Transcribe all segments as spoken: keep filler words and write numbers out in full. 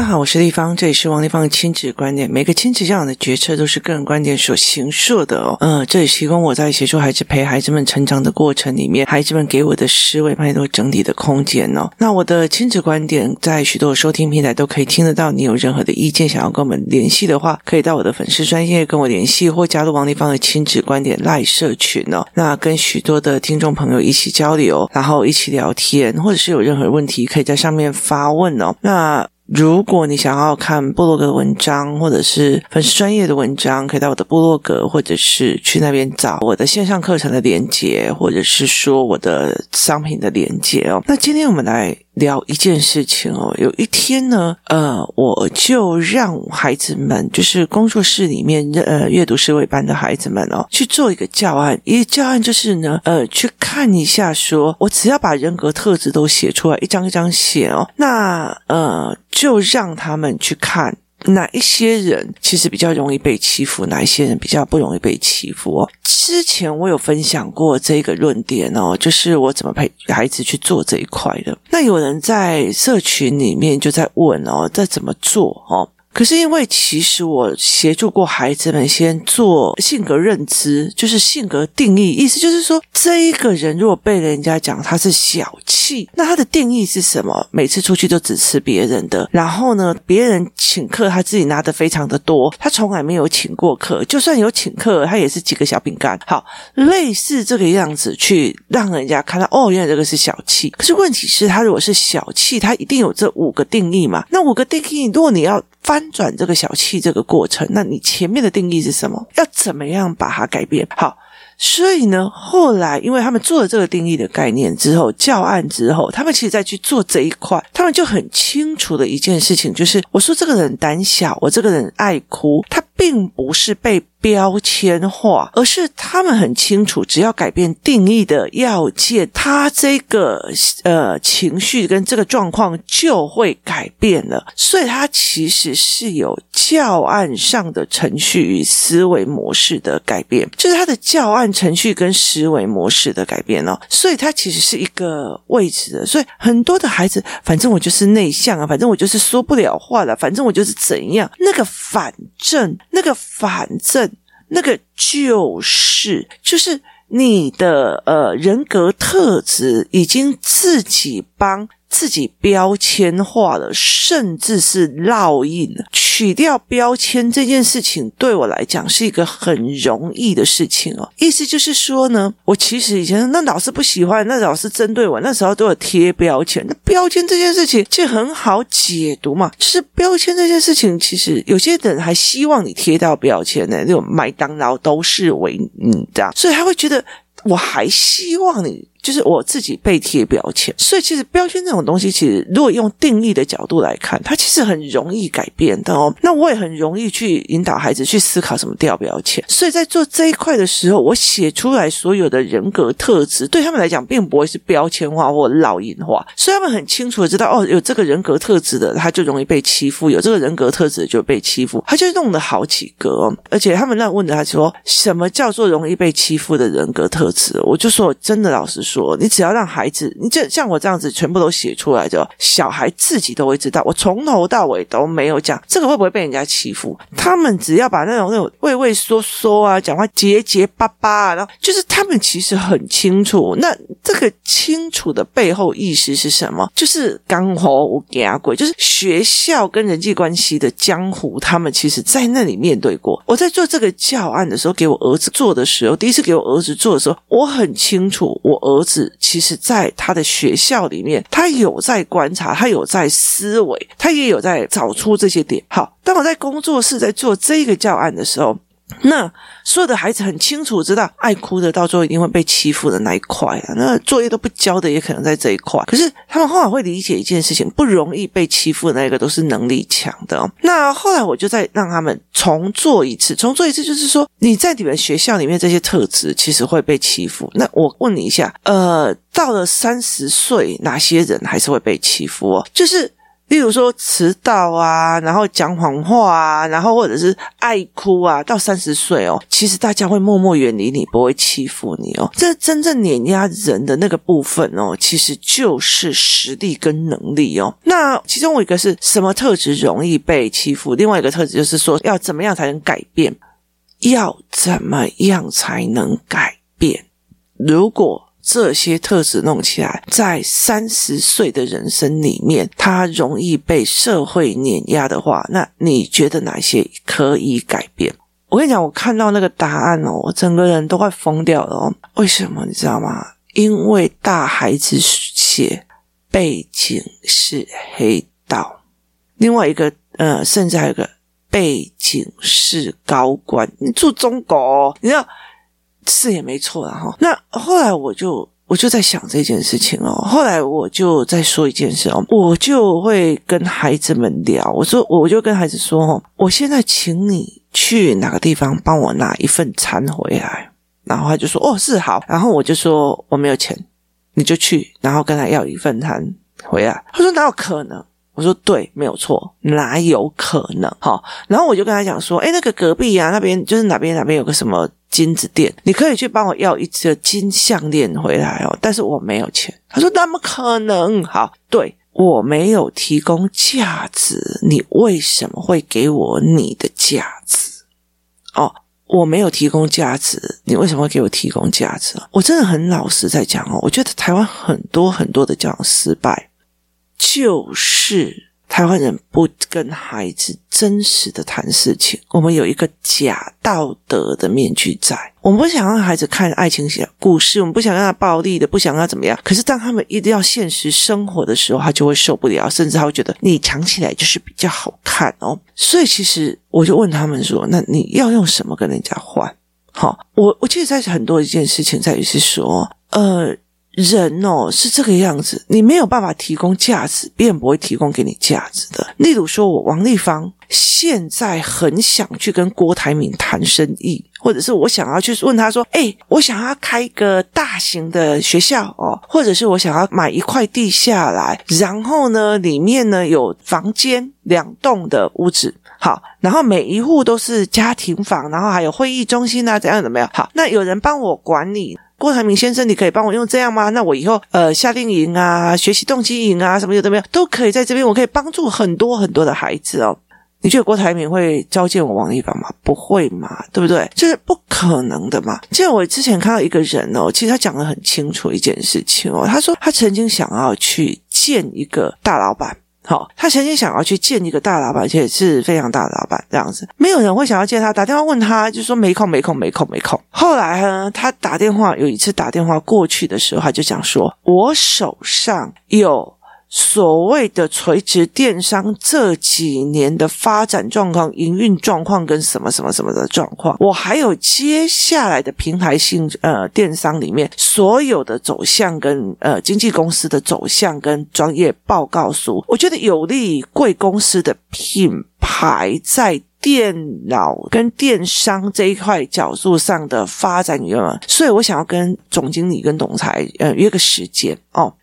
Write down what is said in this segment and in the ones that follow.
大家好，我是立方，这里是王立方的亲子观点。每个亲子教养的决策都是个人观点所形塑的哦。嗯，这里提供我在协助孩子陪孩子们成长的过程里面，孩子们给我的思维帮你都整理的空间哦。那我的亲子观点在许多收听平台都可以听得到，你有任何的意见想要跟我们联系的话，可以到我的粉丝专页跟我联系，或加入王立方的亲子观点 LINE 社群哦。那跟许多的听众朋友一起交流，然后一起聊天，或者是有任何问题可以在上面发问哦。那如果你想要看部落格的文章，或者是粉丝专业的文章，可以到我的部落格，或者是去那边找我的线上课程的连结，或者是说我的商品的连结哦。那今天我们来聊一件事情哦。有一天呢，呃，我就让孩子们，就是工作室里面呃阅读思维班的孩子们哦，去做一个教案。一个教案就是呢，呃，去看一下说，我只要把人格特质都写出来，一张一张写哦。那呃，就让他们去看哪一些人其实比较容易被欺负，哪一些人比较不容易被欺负哦。之前我有分享过这个论点哦，就是我怎么陪孩子去做这一块的。那有人在社群里面就在问哦，这怎么做哦？可是因为其实我协助过孩子们先做性格认知，就是性格定义，意思就是说这一个人如果被人家讲他是小气，那他的定义是什么？每次出去都只吃别人的，然后呢别人请客他自己拿的非常的多，他从来没有请过客，就算有请客他也是几个小饼干。好，类似这个样子去让人家看到哦，原来这个是小气。可是问题是他如果是小气，他一定有这五个定义嘛，那五个定义如果你要翻转这个小气这个过程，那你前面的定义是什么？要怎么样把它改变？好，所以呢后来因为他们做了这个定义的概念之后，教案之后，他们其实再去做这一块，他们就很清楚的一件事情就是，我说这个人胆小，我这个人爱哭，他并不是被标签化，而是他们很清楚，只要改变定义的要件，他这个呃情绪跟这个状况就会改变了。所以他其实是有教案上的程序与思维模式的改变，就是他的教案程序跟思维模式的改变哦。所以它其实是一个位置的。所以很多的孩子，反正我就是内向啊，反正我就是说不了话了，反正我就是怎样，那个反正那个反正那个就是就是你的呃人格特质已经自己帮自己标签化了，甚至是烙印了。取掉标签这件事情对我来讲是一个很容易的事情哦。意思就是说呢，我其实以前那老师不喜欢，那老师针对我，那时候都有贴标签。那标签这件事情其实很好解读嘛，就是标签这件事情，其实有些人还希望你贴到标签呢，那种麦当劳都是为你的，所以他会觉得我还希望你，就是我自己被贴标签。所以其实标签这种东西，其实如果用定义的角度来看，它其实很容易改变的哦。那我也很容易去引导孩子去思考什么掉标签。所以在做这一块的时候，我写出来所有的人格特质，对他们来讲并不会是标签化或烙印化，所以他们很清楚的知道，哦，有这个人格特质的他就容易被欺负，有这个人格特质就被欺负，他就弄了好几个哦。而且他们那问他说，什么叫做容易被欺负的人格特质？我就说，真的老实说说你只要让孩子，你就像我这样子全部都写出来的，小孩自己都会知道，我从头到尾都没有讲这个会不会被人家欺负。他们只要把那种那种畏畏缩缩啊，讲话结结巴巴啊，然后就是他们其实很清楚。那这个清楚的背后意思是什么？就是江湖无家鬼，就是学校跟人际关系的江湖，他们其实在那里面对过。我在做这个教案的时候，给我儿子做的时候，第一次给我儿子做的时候，我很清楚我儿子儿子其实在他的学校里面，他有在观察，他有在思维，他也有在找出这些点。好，当我在工作室在做这个教案的时候，那所有的孩子很清楚知道，爱哭的到最后一定会被欺负的那一块啊，那作业都不交的也可能在这一块。可是他们后来会理解一件事情，不容易被欺负的那个都是能力强的哦。那后来我就再让他们重做一次，重做一次就是说，你在你们学校里面这些特质其实会被欺负。那我问你一下，呃，到了三十岁，哪些人还是会被欺负哦？就是例如说迟到啊，然后讲谎话啊，然后或者是爱哭啊，到三十岁哦，其实大家会默默远离你，不会欺负你哦。这真正碾压人的那个部分哦，其实就是实力跟能力哦。那其中一个是什么特质容易被欺负，另外一个特质就是说要怎么样才能改变，要怎么样才能改变。如果这些特质弄起来，在三十岁的人生里面他容易被社会碾压的话，那你觉得哪些可以改变？我跟你讲，我看到那个答案哦，我整个人都快疯掉了哦。为什么你知道吗？因为大孩子写背景是黑道，另外一个呃，甚至还有一个背景是高官。你住中国哦，你知道是也没错啦齁。那后来我就我就在想这件事情哦，后来我就在说一件事哦，我就会跟孩子们聊，我说我就跟孩子说哦，我现在请你去哪个地方帮我拿一份餐回来，然后他就说哦是好，然后我就说我没有钱，你就去然后跟他要一份餐回来。他说哪有可能？我说对，没有错，哪有可能齁。然后我就跟他讲说，诶那个隔壁啊，那边就是哪边哪边有个什么金子店，你可以去帮我要一只金项链回来哦，但是我没有钱。他说怎么可能？好，对，我没有提供价值，你为什么会给我你的价值？哦，我没有提供价值，你为什么会给我提供价值？我真的很老实在讲哦，我觉得台湾很多很多的这样失败，就是台湾人不跟孩子真实的谈事情，我们有一个假道德的面具在，我们不想让孩子看爱情故事，我们不想让他暴力的，不想让他怎么样，可是当他们一定要现实生活的时候，他就会受不了，甚至他会觉得你藏起来就是比较好看哦。所以其实我就问他们说，那你要用什么跟人家换？好，我我其实在很多一件事情在于是说呃人哦是这个样子，你没有办法提供价值，别人不会提供给你价值的。例如说我王立芳现在很想去跟郭台铭谈生意，或者是我想要去问他说诶、欸、我想要开一个大型的学校哦，或者是我想要买一块地下来，然后呢里面呢有房间两栋的屋子，好，然后每一户都是家庭房，然后还有会议中心啊，怎样怎么样，好，那有人帮我管理，郭台铭先生你可以帮我用这样吗？那我以后呃夏令营啊，学习动机营啊，什么有的没有都可以在这边，我可以帮助很多很多的孩子哦。你觉得郭台铭会召见我王立芳吗？不会嘛，对不对？就是不可能的嘛。记得我之前看到一个人哦，其实他讲得很清楚一件事情哦，他说他曾经想要去见一个大老板，好、哦，他曾经想要去见一个大老板，而且是非常大的老板这样子，没有人会想要见他，打电话问他就说没空没空没空没空。后来呢，他打电话有一次打电话过去的时候，他就讲说，我手上有所谓的垂直电商这几年的发展状况、营运状况跟什么什么什么的状况，我还有接下来的平台性呃电商里面所有的走向跟呃经纪公司的走向跟专业报告书，我觉得有利于贵公司的品牌在电脑跟电商这一块角度上的发展，你知道吗？所以我想要跟总经理跟总裁呃约个时间哦。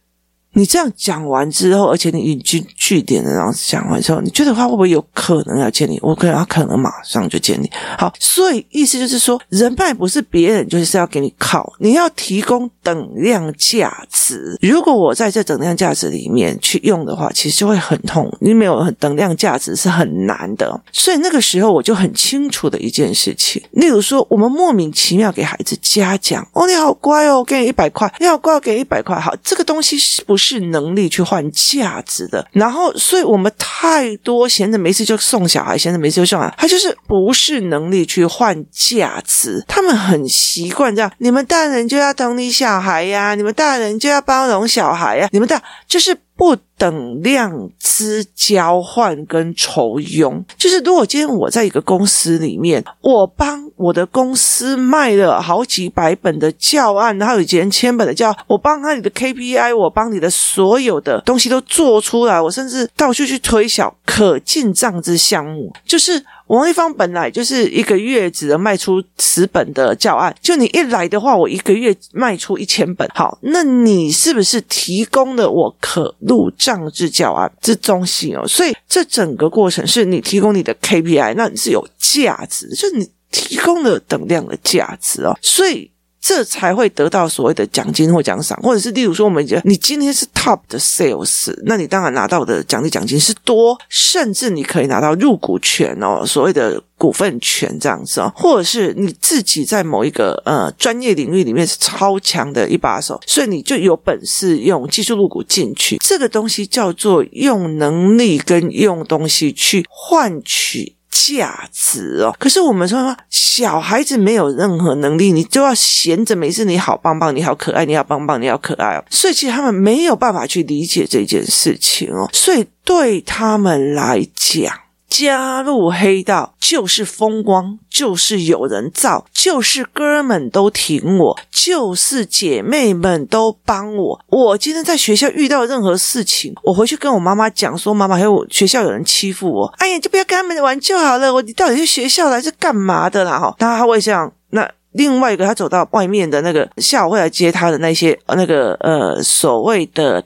你这样讲完之后，而且你引经据典的这样讲完之后，你觉得他会不会有可能要见你？我可能他可能马上就见你。好，所以意思就是说，人脉不是别人，就是要给你靠，你要提供等量价值。如果我在这等量价值里面去用的话，其实就会很痛，你没有等量价值是很难的。所以那个时候我就很清楚的一件事情，例如说，我们莫名其妙给孩子嘉奖，哦，你好乖哦，给你一百块，你好乖哦，给你一百块。好，这个东西是不是？是能力去换价值的，然后所以我们太多闲着没事就送小孩，闲着没事就送小孩，他就是不是能力去换价值，他们很习惯这样，你们大人就要疼你小孩呀、啊，你们大人就要包容小孩呀、啊，你们大就是不等量之交换跟酬庸。就是如果今天我在一个公司里面，我帮我的公司卖了好几百本的教案，然后有几千本的教，我帮他你的 K P I， 我帮你的所有的东西都做出来，我甚至到处去推销可进账之项目，就是王一芳本来就是一个月只能卖出十本的教案，就你一来的话，我一个月卖出一千本，好，那你是不是提供了我可入账之教案之中心哦？所以这整个过程是你提供你的 K P I， 那你是有价值，就你提供了等量的价值哦，所以这才会得到所谓的奖金或奖赏，或者是例如说我们你今天是 top 的 sales， 那你当然拿到的奖励奖金是多，甚至你可以拿到入股权哦，所谓的股份权这样子哦，或者是你自己在某一个呃专业领域里面是超强的一把手，所以你就有本事用技术入股进去，这个东西叫做用能力跟用东西去换取价值哦。可是我们说小孩子没有任何能力，你就要闲着没事，你好棒棒，你好可爱，你好棒棒，你好可爱哦。所以其实他们没有办法去理解这件事情哦。所以对他们来讲，加入黑道就是风光，就是有人罩，就是哥们都挺我，就是姐妹们都帮我。我今天在学校遇到任何事情，我回去跟我妈妈讲说，妈妈还有学校有人欺负我，哎呀就不要跟他们玩就好了，我你到底去学校来是干嘛的啦齁。那他会想，那另外一个他走到外面的那个下午会来接他的那些那个呃所谓的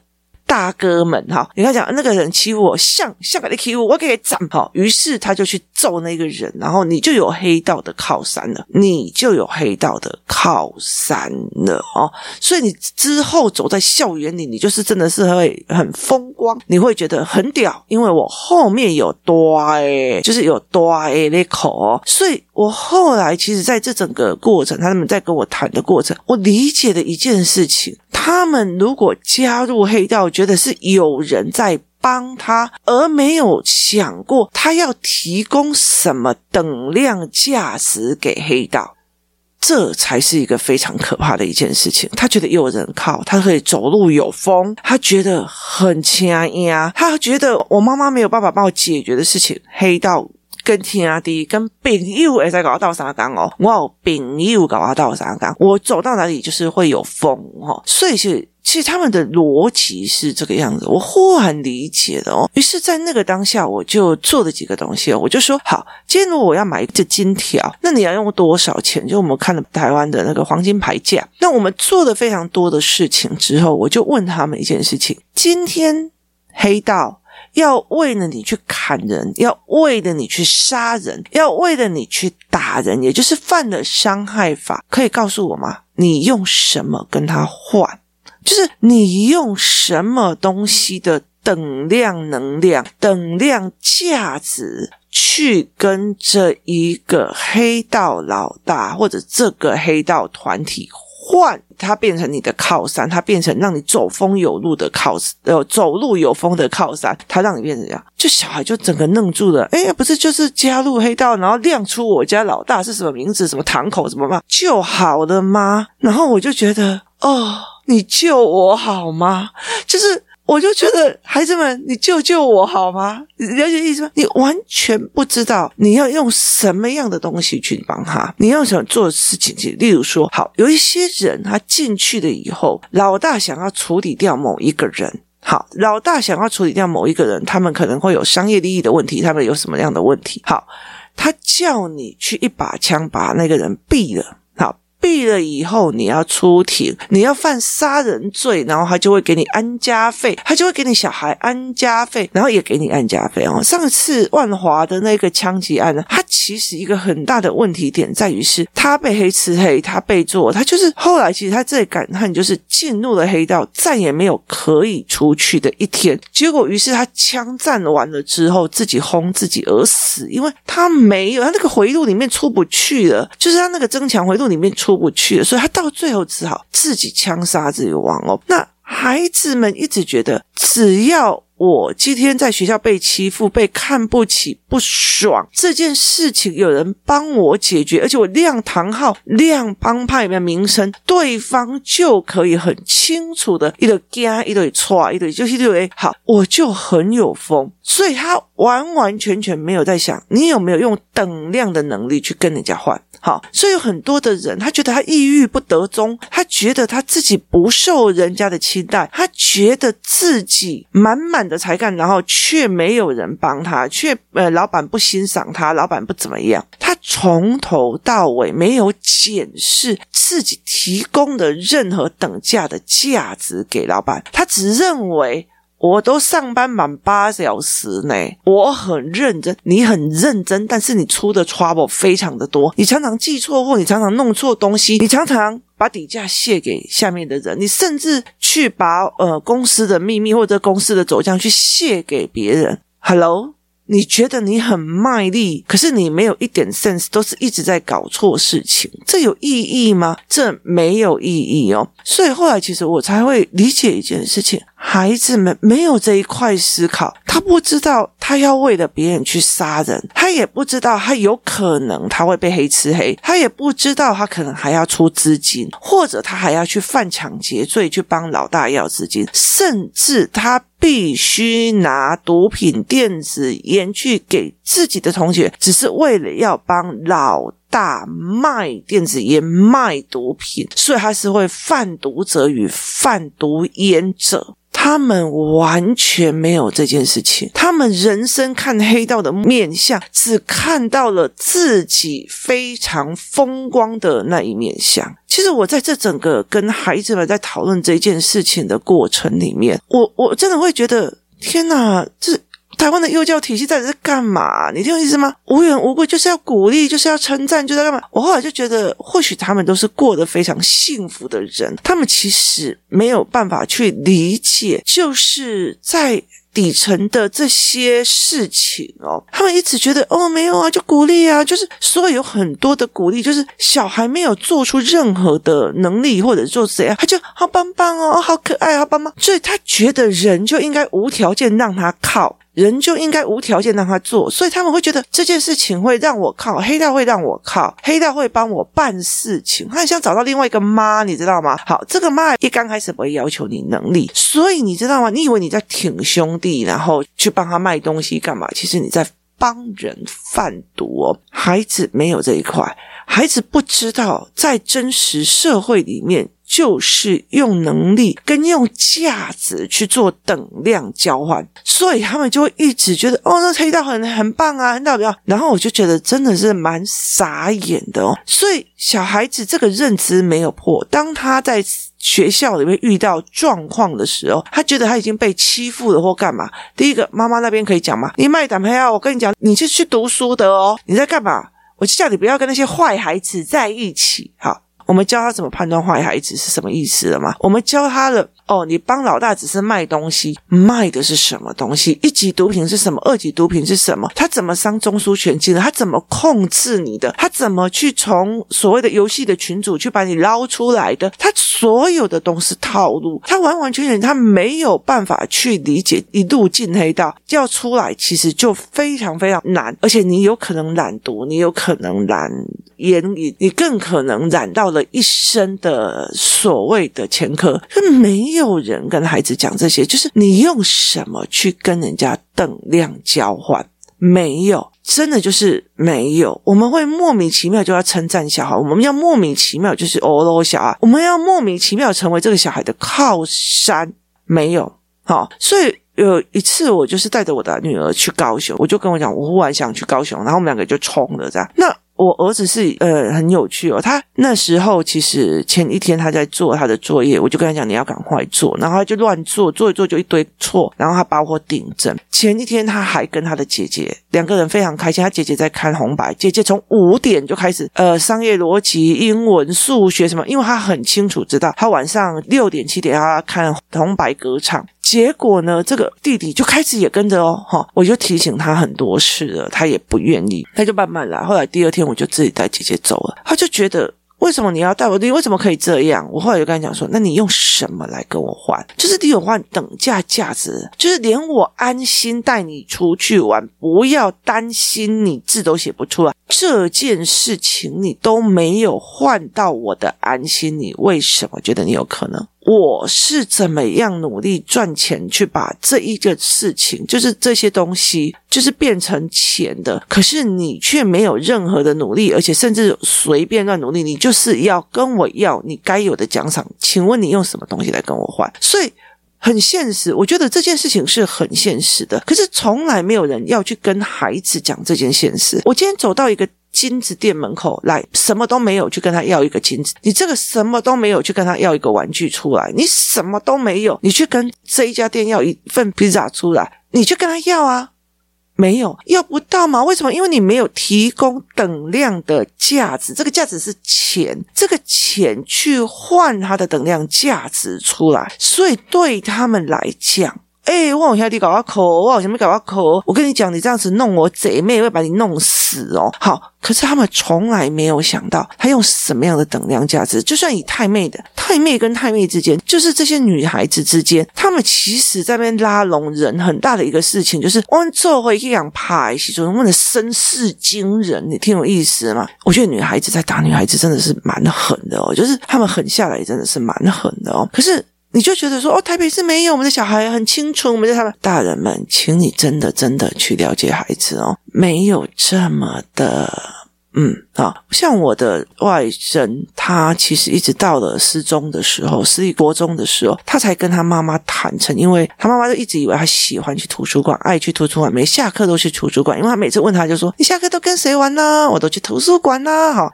大哥们哈，你看讲那个人欺负我，像像给你欺负我，我给他斩哈。于是他就去揍那个人，然后你就有黑道的靠山了，你就有黑道的靠山了哦。所以你之后走在校园里，你就是真的是会很风光，你会觉得很屌，因为我后面有多哎，就是有多哎那口哦。所以我后来其实在这整个过程，他们在跟我谈的过程，我理解的一件事情。他们如果加入黑道，觉得是有人在帮他，而没有想过他要提供什么等量价值给黑道，这才是一个非常可怕的一件事情。他觉得有人靠，他可以走路有风，他觉得很强呀，他觉得我妈妈没有办法帮我解决的事情，黑道跟天阿弟跟朋友会使跟我斗相共哦，我有朋友跟我斗相共，我走到哪里就是会有风哦，所以是其实他们的逻辑是这个样子，我忽然理解了哦。于是在那个当下我就做了几个东西哦，我就说好，今天如果我要买一只金条，那你要用多少钱，就我们看了台湾的那个黄金牌价，那我们做了非常多的事情之后，我就问他们一件事情，今天黑道要为了你去砍人，要为了你去杀人，要为了你去打人，也就是犯了伤害法，可以告诉我吗？你用什么跟他换？就是你用什么东西的等量能量、等量价值去跟这一个黑道老大或者这个黑道团体换，它变成你的靠山，它变成让你走风有路的靠山，呃，走路有风的靠山，它让你变成这样，就小孩就整个愣住了。哎，不是就是加入黑道，然后亮出我家老大是什么名字、什么堂口、什么嘛就好了吗？然后我就觉得，哦，你救我好吗？就是。我就觉得孩子们，你救救我好吗？了解意思吗？你完全不知道你要用什么样的东西去帮他，你要想做事情，例如说，好，有一些人他进去了以后，老大想要处理掉某一个人。好，老大想要处理掉某一个人，他们可能会有商业利益的问题，他们有什么样的问题？好，他叫你去一把枪把那个人毙了。毙了以后你要出庭，你要犯杀人罪，然后他就会给你安家费，他就会给你小孩安家费，然后也给你安家费哦。上次万华的那个枪击案呢，他其实一个很大的问题点在于是他被黑吃黑，他被做，他就是后来其实他最感叹就是进入了黑道再也没有可以出去的一天，结果于是他枪战完了之后自己轰自己而死，因为他没有，他那个回路里面出不去了，就是他那个增强回路里面出出不去了，所以他到最后只好自己枪杀自己亡哦。那孩子们一直觉得，只要我今天在学校被欺负、被看不起、不爽这件事情，有人帮我解决，而且我亮堂号、亮帮派的名声，对方就可以很清楚的一堆干、一堆踹、一堆就是一堆好，我就很有风，所以他。完完全全没有在想你有没有用等量的能力去跟人家换。好，所以有很多的人他觉得他抑郁不得终，他觉得他自己不受人家的期待，他觉得自己满满的才干，然后却没有人帮他，却呃老板不欣赏他，老板不怎么样。他从头到尾没有检视自己提供的任何等价的价值给老板，他只认为我都上班满八小时呢，我很认真，你很认真，但是你出的 trouble 非常的多，你常常记错货，你常常弄错东西，你常常把底价卸给下面的人，你甚至去把呃公司的秘密或者公司的走向去卸给别人。 Hello， 你觉得你很卖力，可是你没有一点 sense， 都是一直在搞错事情，这有意义吗？这没有意义哦。所以后来其实我才会理解一件事情，孩子们没有这一块思考，他不知道他要为了别人去杀人，他也不知道他有可能他会被黑吃黑，他也不知道他可能还要出资金，或者他还要去犯抢劫罪去帮老大要资金，甚至他必须拿毒品电子烟去给自己的同学，只是为了要帮老大卖电子烟卖毒品，所以他是会贩毒者与贩毒烟者。他们完全没有这件事情，他们人生看黑道的面相，只看到了自己非常风光的那一面相。其实我在这整个跟孩子们在讨论这件事情的过程里面，我我真的会觉得天哪，这台湾的幼教体系到底是干嘛？你听我意思吗？无缘无故就是要鼓励，就是要称赞，就是要干嘛？我后来就觉得或许他们都是过得非常幸福的人，他们其实没有办法去理解就是在底层的这些事情哦，他们一直觉得哦没有啊，就鼓励啊，就是所以有很多的鼓励，就是小孩没有做出任何的能力或者做怎样，他就好棒棒哦，好可爱，好棒棒，所以他觉得人就应该无条件让他靠，人就应该无条件让他做，所以他们会觉得这件事情会让我靠，黑道会让我靠，黑道会帮我办事情，他很想找到另外一个妈，你知道吗？好，这个妈一刚开始不会要求你能力，所以你知道吗？你以为你在挺兄弟，然后去帮他卖东西干嘛？其实你在帮人贩毒哦。孩子没有这一块，孩子不知道在真实社会里面就是用能力跟用价值去做等量交换，所以他们就会一直觉得哦，那黑道很很棒啊，很代表。然后我就觉得真的是蛮傻眼的哦。所以小孩子这个认知没有破，当他在学校里面遇到状况的时候，他觉得他已经被欺负了或干嘛。第一个，妈妈那边可以讲吗？你卖胆黑啊！我跟你讲，你是去读书的哦，你在干嘛？我就叫你不要跟那些坏孩子在一起，好。我们教他怎么判断坏孩子是什么意思了吗？我们教他了哦，你帮老大只是卖东西，卖的是什么东西？一级毒品是什么？二级毒品是什么？他怎么伤中枢神经的？他怎么控制你的？他怎么去从所谓的游戏的群组去把你捞出来的？他所有的都是套路，他完完全全他没有办法去理解，一路进黑道要出来其实就非常非常难，而且你有可能染毒，你有可能染烟瘾，你更可能染到了一身的所谓的前科。就没有人跟孩子讲这些，就是你用什么去跟人家等量交换？没有，真的就是没有。我们会莫名其妙就要称赞小孩，我们要莫名其妙就是哦喽小孩，我们要莫名其妙成为这个小孩的靠山。没有，好、哦，所以有一次我就是带着我的女儿去高雄，我就跟我讲，我忽然想去高雄，然后我们两个就冲了这样。那我儿子是呃很有趣哦，他那时候其实前一天他在做他的作业，我就跟他讲你要赶快做，然后他就乱做，做一做就一堆错，然后他把我顶针。前一天他还跟他的姐姐两个人非常开心，他姐姐在看红白，姐姐从五点就开始呃商业逻辑、英文、数学什么，因为他很清楚知道他晚上六点七点要看红白歌唱。结果呢，这个弟弟就开始也跟着哦，哈、哦，我就提醒他很多事了，他也不愿意，他就慢慢来。后来第二天我就自己带姐姐走了，他就觉得为什么你要带我？你为什么可以这样？我后来就跟他讲说，那你用什么来跟我换？就是你有换等价价值，就是连我安心带你出去玩，不要担心你字都写不出来这件事情，你都没有换到我的安心，你为什么觉得你有可能？我是怎么样努力赚钱去把这一个事情，就是这些东西就是变成钱的，可是你却没有任何的努力，而且甚至随便乱努力，你就是要跟我要你该有的奖赏，请问你用什么东西来跟我换？所以很现实，我觉得这件事情是很现实的，可是从来没有人要去跟孩子讲这件现实。我今天走到一个金子店门口来，什么都没有去跟他要一个金子，你这个什么都没有去跟他要一个玩具出来，你什么都没有，你去跟这一家店要一份披萨出来，你去跟他要啊，没有，要不到嘛？为什么？因为你没有提供等量的价值，这个价值是钱，这个钱去换它的等量价值出来，所以对他们来讲，诶、欸、我往下地搞啊口，我往下面搞啊口，我跟你讲，你这样子弄我贼妹会把你弄死哦。好，可是他们从来没有想到他用什么样的等量价值。就算以太妹的太妹跟太妹之间，就是这些女孩子之间，他们其实在那边拉拢人很大的一个事情，就是我们做回一两排洗桌，我们的身世惊人，你听有意思吗？我觉得女孩子在打女孩子真的是蛮狠的哦，就是他们狠下来也真的是蛮狠的哦。可是你就觉得说，哦，台北市没有，我们的小孩很清楚，我们的他们大人们，请你真的真的去了解孩子哦，没有这么的嗯啊，像我的外甥，他其实一直到了私中的时候，私立国中的时候，他才跟他妈妈坦诚，因为他妈妈就一直以为他喜欢去图书馆，爱去图书馆，每下课都去图书馆，因为他每次问他就说，你下课都跟谁玩啦、啊？我都去图书馆啦、啊，好。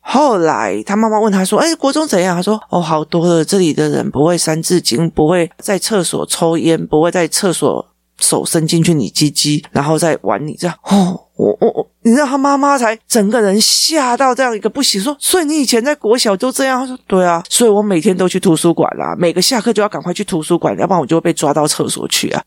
后来他妈妈问他说，诶、欸、国中怎样？他说，哦，好多了，这里的人不会三字经，不会在厕所抽烟，不会在厕所手伸进去你鸡鸡然后再玩你这样。哦，我我我你知道他妈妈才整个人吓到这样一个不行，说所以你以前在国小都这样？他说对啊，所以我每天都去图书馆啦、啊、每个下课就要赶快去图书馆，要不然我就会被抓到厕所去啊。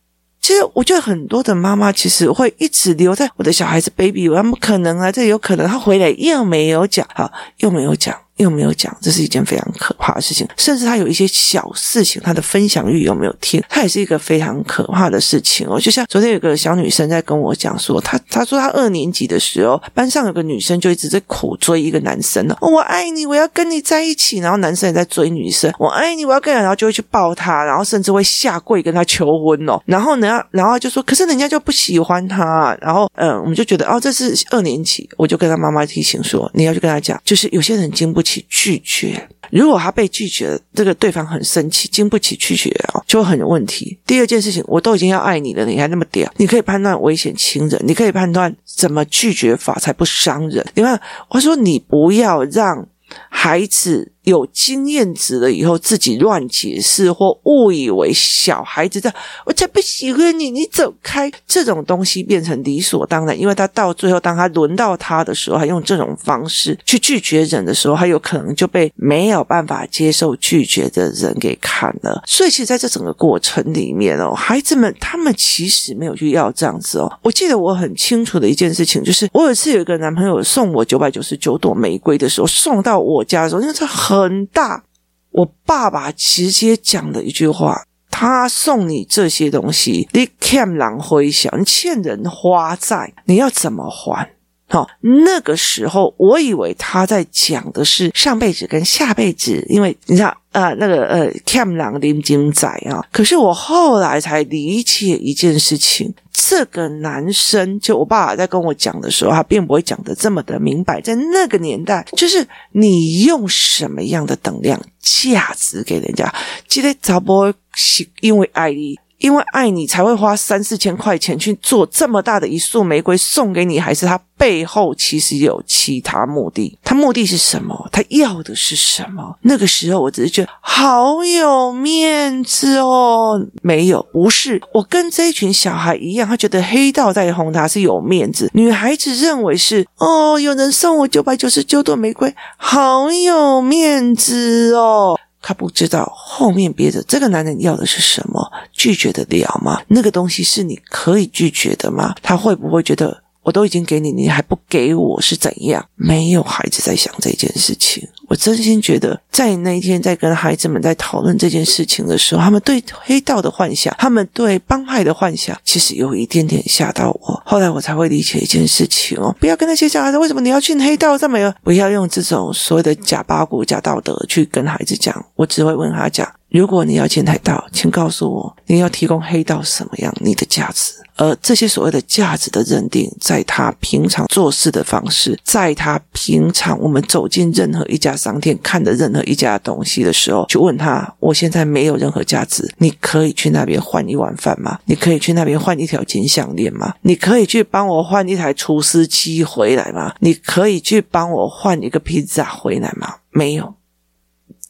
其实我觉得很多的妈妈其实会一直留在我的小孩子 baby， 他们可能啊，这有可能他回来又没有讲，好，又没有讲，又没有讲，这是一件非常可怕的事情。甚至他有一些小事情，他的分享欲有没有听，他也是一个非常可怕的事情哦。就像昨天有个小女生在跟我讲说，她她说她二年级的时候，班上有个女生就一直在苦追一个男生了、哦，我爱你，我要跟你在一起，然后男生也在追女生，我爱你，我要跟你，然后就会去抱她，然后甚至会下跪跟她求婚哦。然后呢，然后就说，可是人家就不喜欢她，然后嗯，我们就觉得哦，这是二年级，我就跟她妈妈提醒说，你要去跟她讲，就是有些人经不起拒绝，如果他被拒绝，这个对方很生气，经不起拒绝哦，就很有问题。第二件事情，我都已经要爱你了，你还那么屌，你可以判断危险情人，你可以判断怎么拒绝法才不伤人。你看，我说你不要让孩子有经验值了以后自己乱解释或误以为小孩子的我才不喜欢你，你走开，这种东西变成理所当然，因为他到最后当他轮到他的时候，他用这种方式去拒绝人的时候，他有可能就被没有办法接受拒绝的人给砍了。所以其实在这整个过程里面哦，孩子们他们其实没有去要这样子哦。我记得我很清楚的一件事情，就是我有一次有一个男朋友送我九百九十九朵玫瑰的时候，送到我家的时候，因为他很很大，我爸爸直接讲了一句话，他送你这些东西，你欠人花小，你欠人花债，你要怎么还？好、哦，那个时候我以为他在讲的是上辈子跟下辈子，因为你知道呃，那个呃，欠人啉金仔啊。可是我后来才理解一件事情，这个男生就我爸爸在跟我讲的时候，他并不会讲得这么的明白。在那个年代，就是你用什么样的等量价值给人家，这个查某是因为爱你。因为爱你才会花三四千块钱去做这么大的一束玫瑰送给你，还是他背后其实有其他目的？他目的是什么？他要的是什么？那个时候我只是觉得好有面子哦，没有，不是，我跟这一群小孩一样，他觉得黑道在哄他是有面子，女孩子认为是哦，有人送我九百九十九朵玫瑰，好有面子哦。他不知道后面憋着这个男人要的是什么，拒绝得了吗？那个东西是你可以拒绝的吗？他会不会觉得我都已经给你，你还不给我是怎样？没有孩子在想这件事情。我真心觉得在那一天在跟孩子们在讨论这件事情的时候，他们对黑道的幻想，他们对帮派的幻想，其实有一点点吓到我。后来我才会理解一件事情哦，不要跟那些小孩子为什么你要去黑道这么有，不要用这种所谓的假八股假道德去跟孩子讲。我只会问他讲，如果你要进海盗，请告诉我你要提供黑道什么样你的价值。而这些所谓的价值的认定，在他平常做事的方式，在他平常我们走进任何一家商店看的任何一家东西的时候，去问他，我现在没有任何价值，你可以去那边换一碗饭吗？你可以去那边换一条金项链吗？你可以去帮我换一台厨师机回来吗？你可以去帮我换一个披萨回来吗？没有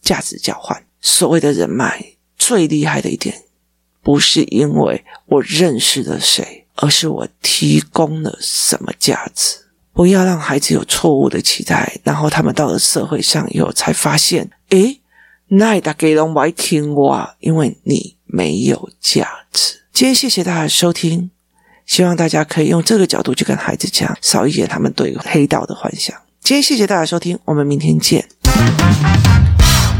价值交换。所谓的人脉最厉害的一点，不是因为我认识了谁，而是我提供了什么价值。不要让孩子有错误的期待，然后他们到了社会上以后才发现，诶，那大家都不听我，因为你没有价值。今天谢谢大家的收听，希望大家可以用这个角度去跟孩子讲，少一点他们对黑道的幻想。今天谢谢大家收听，我们明天见。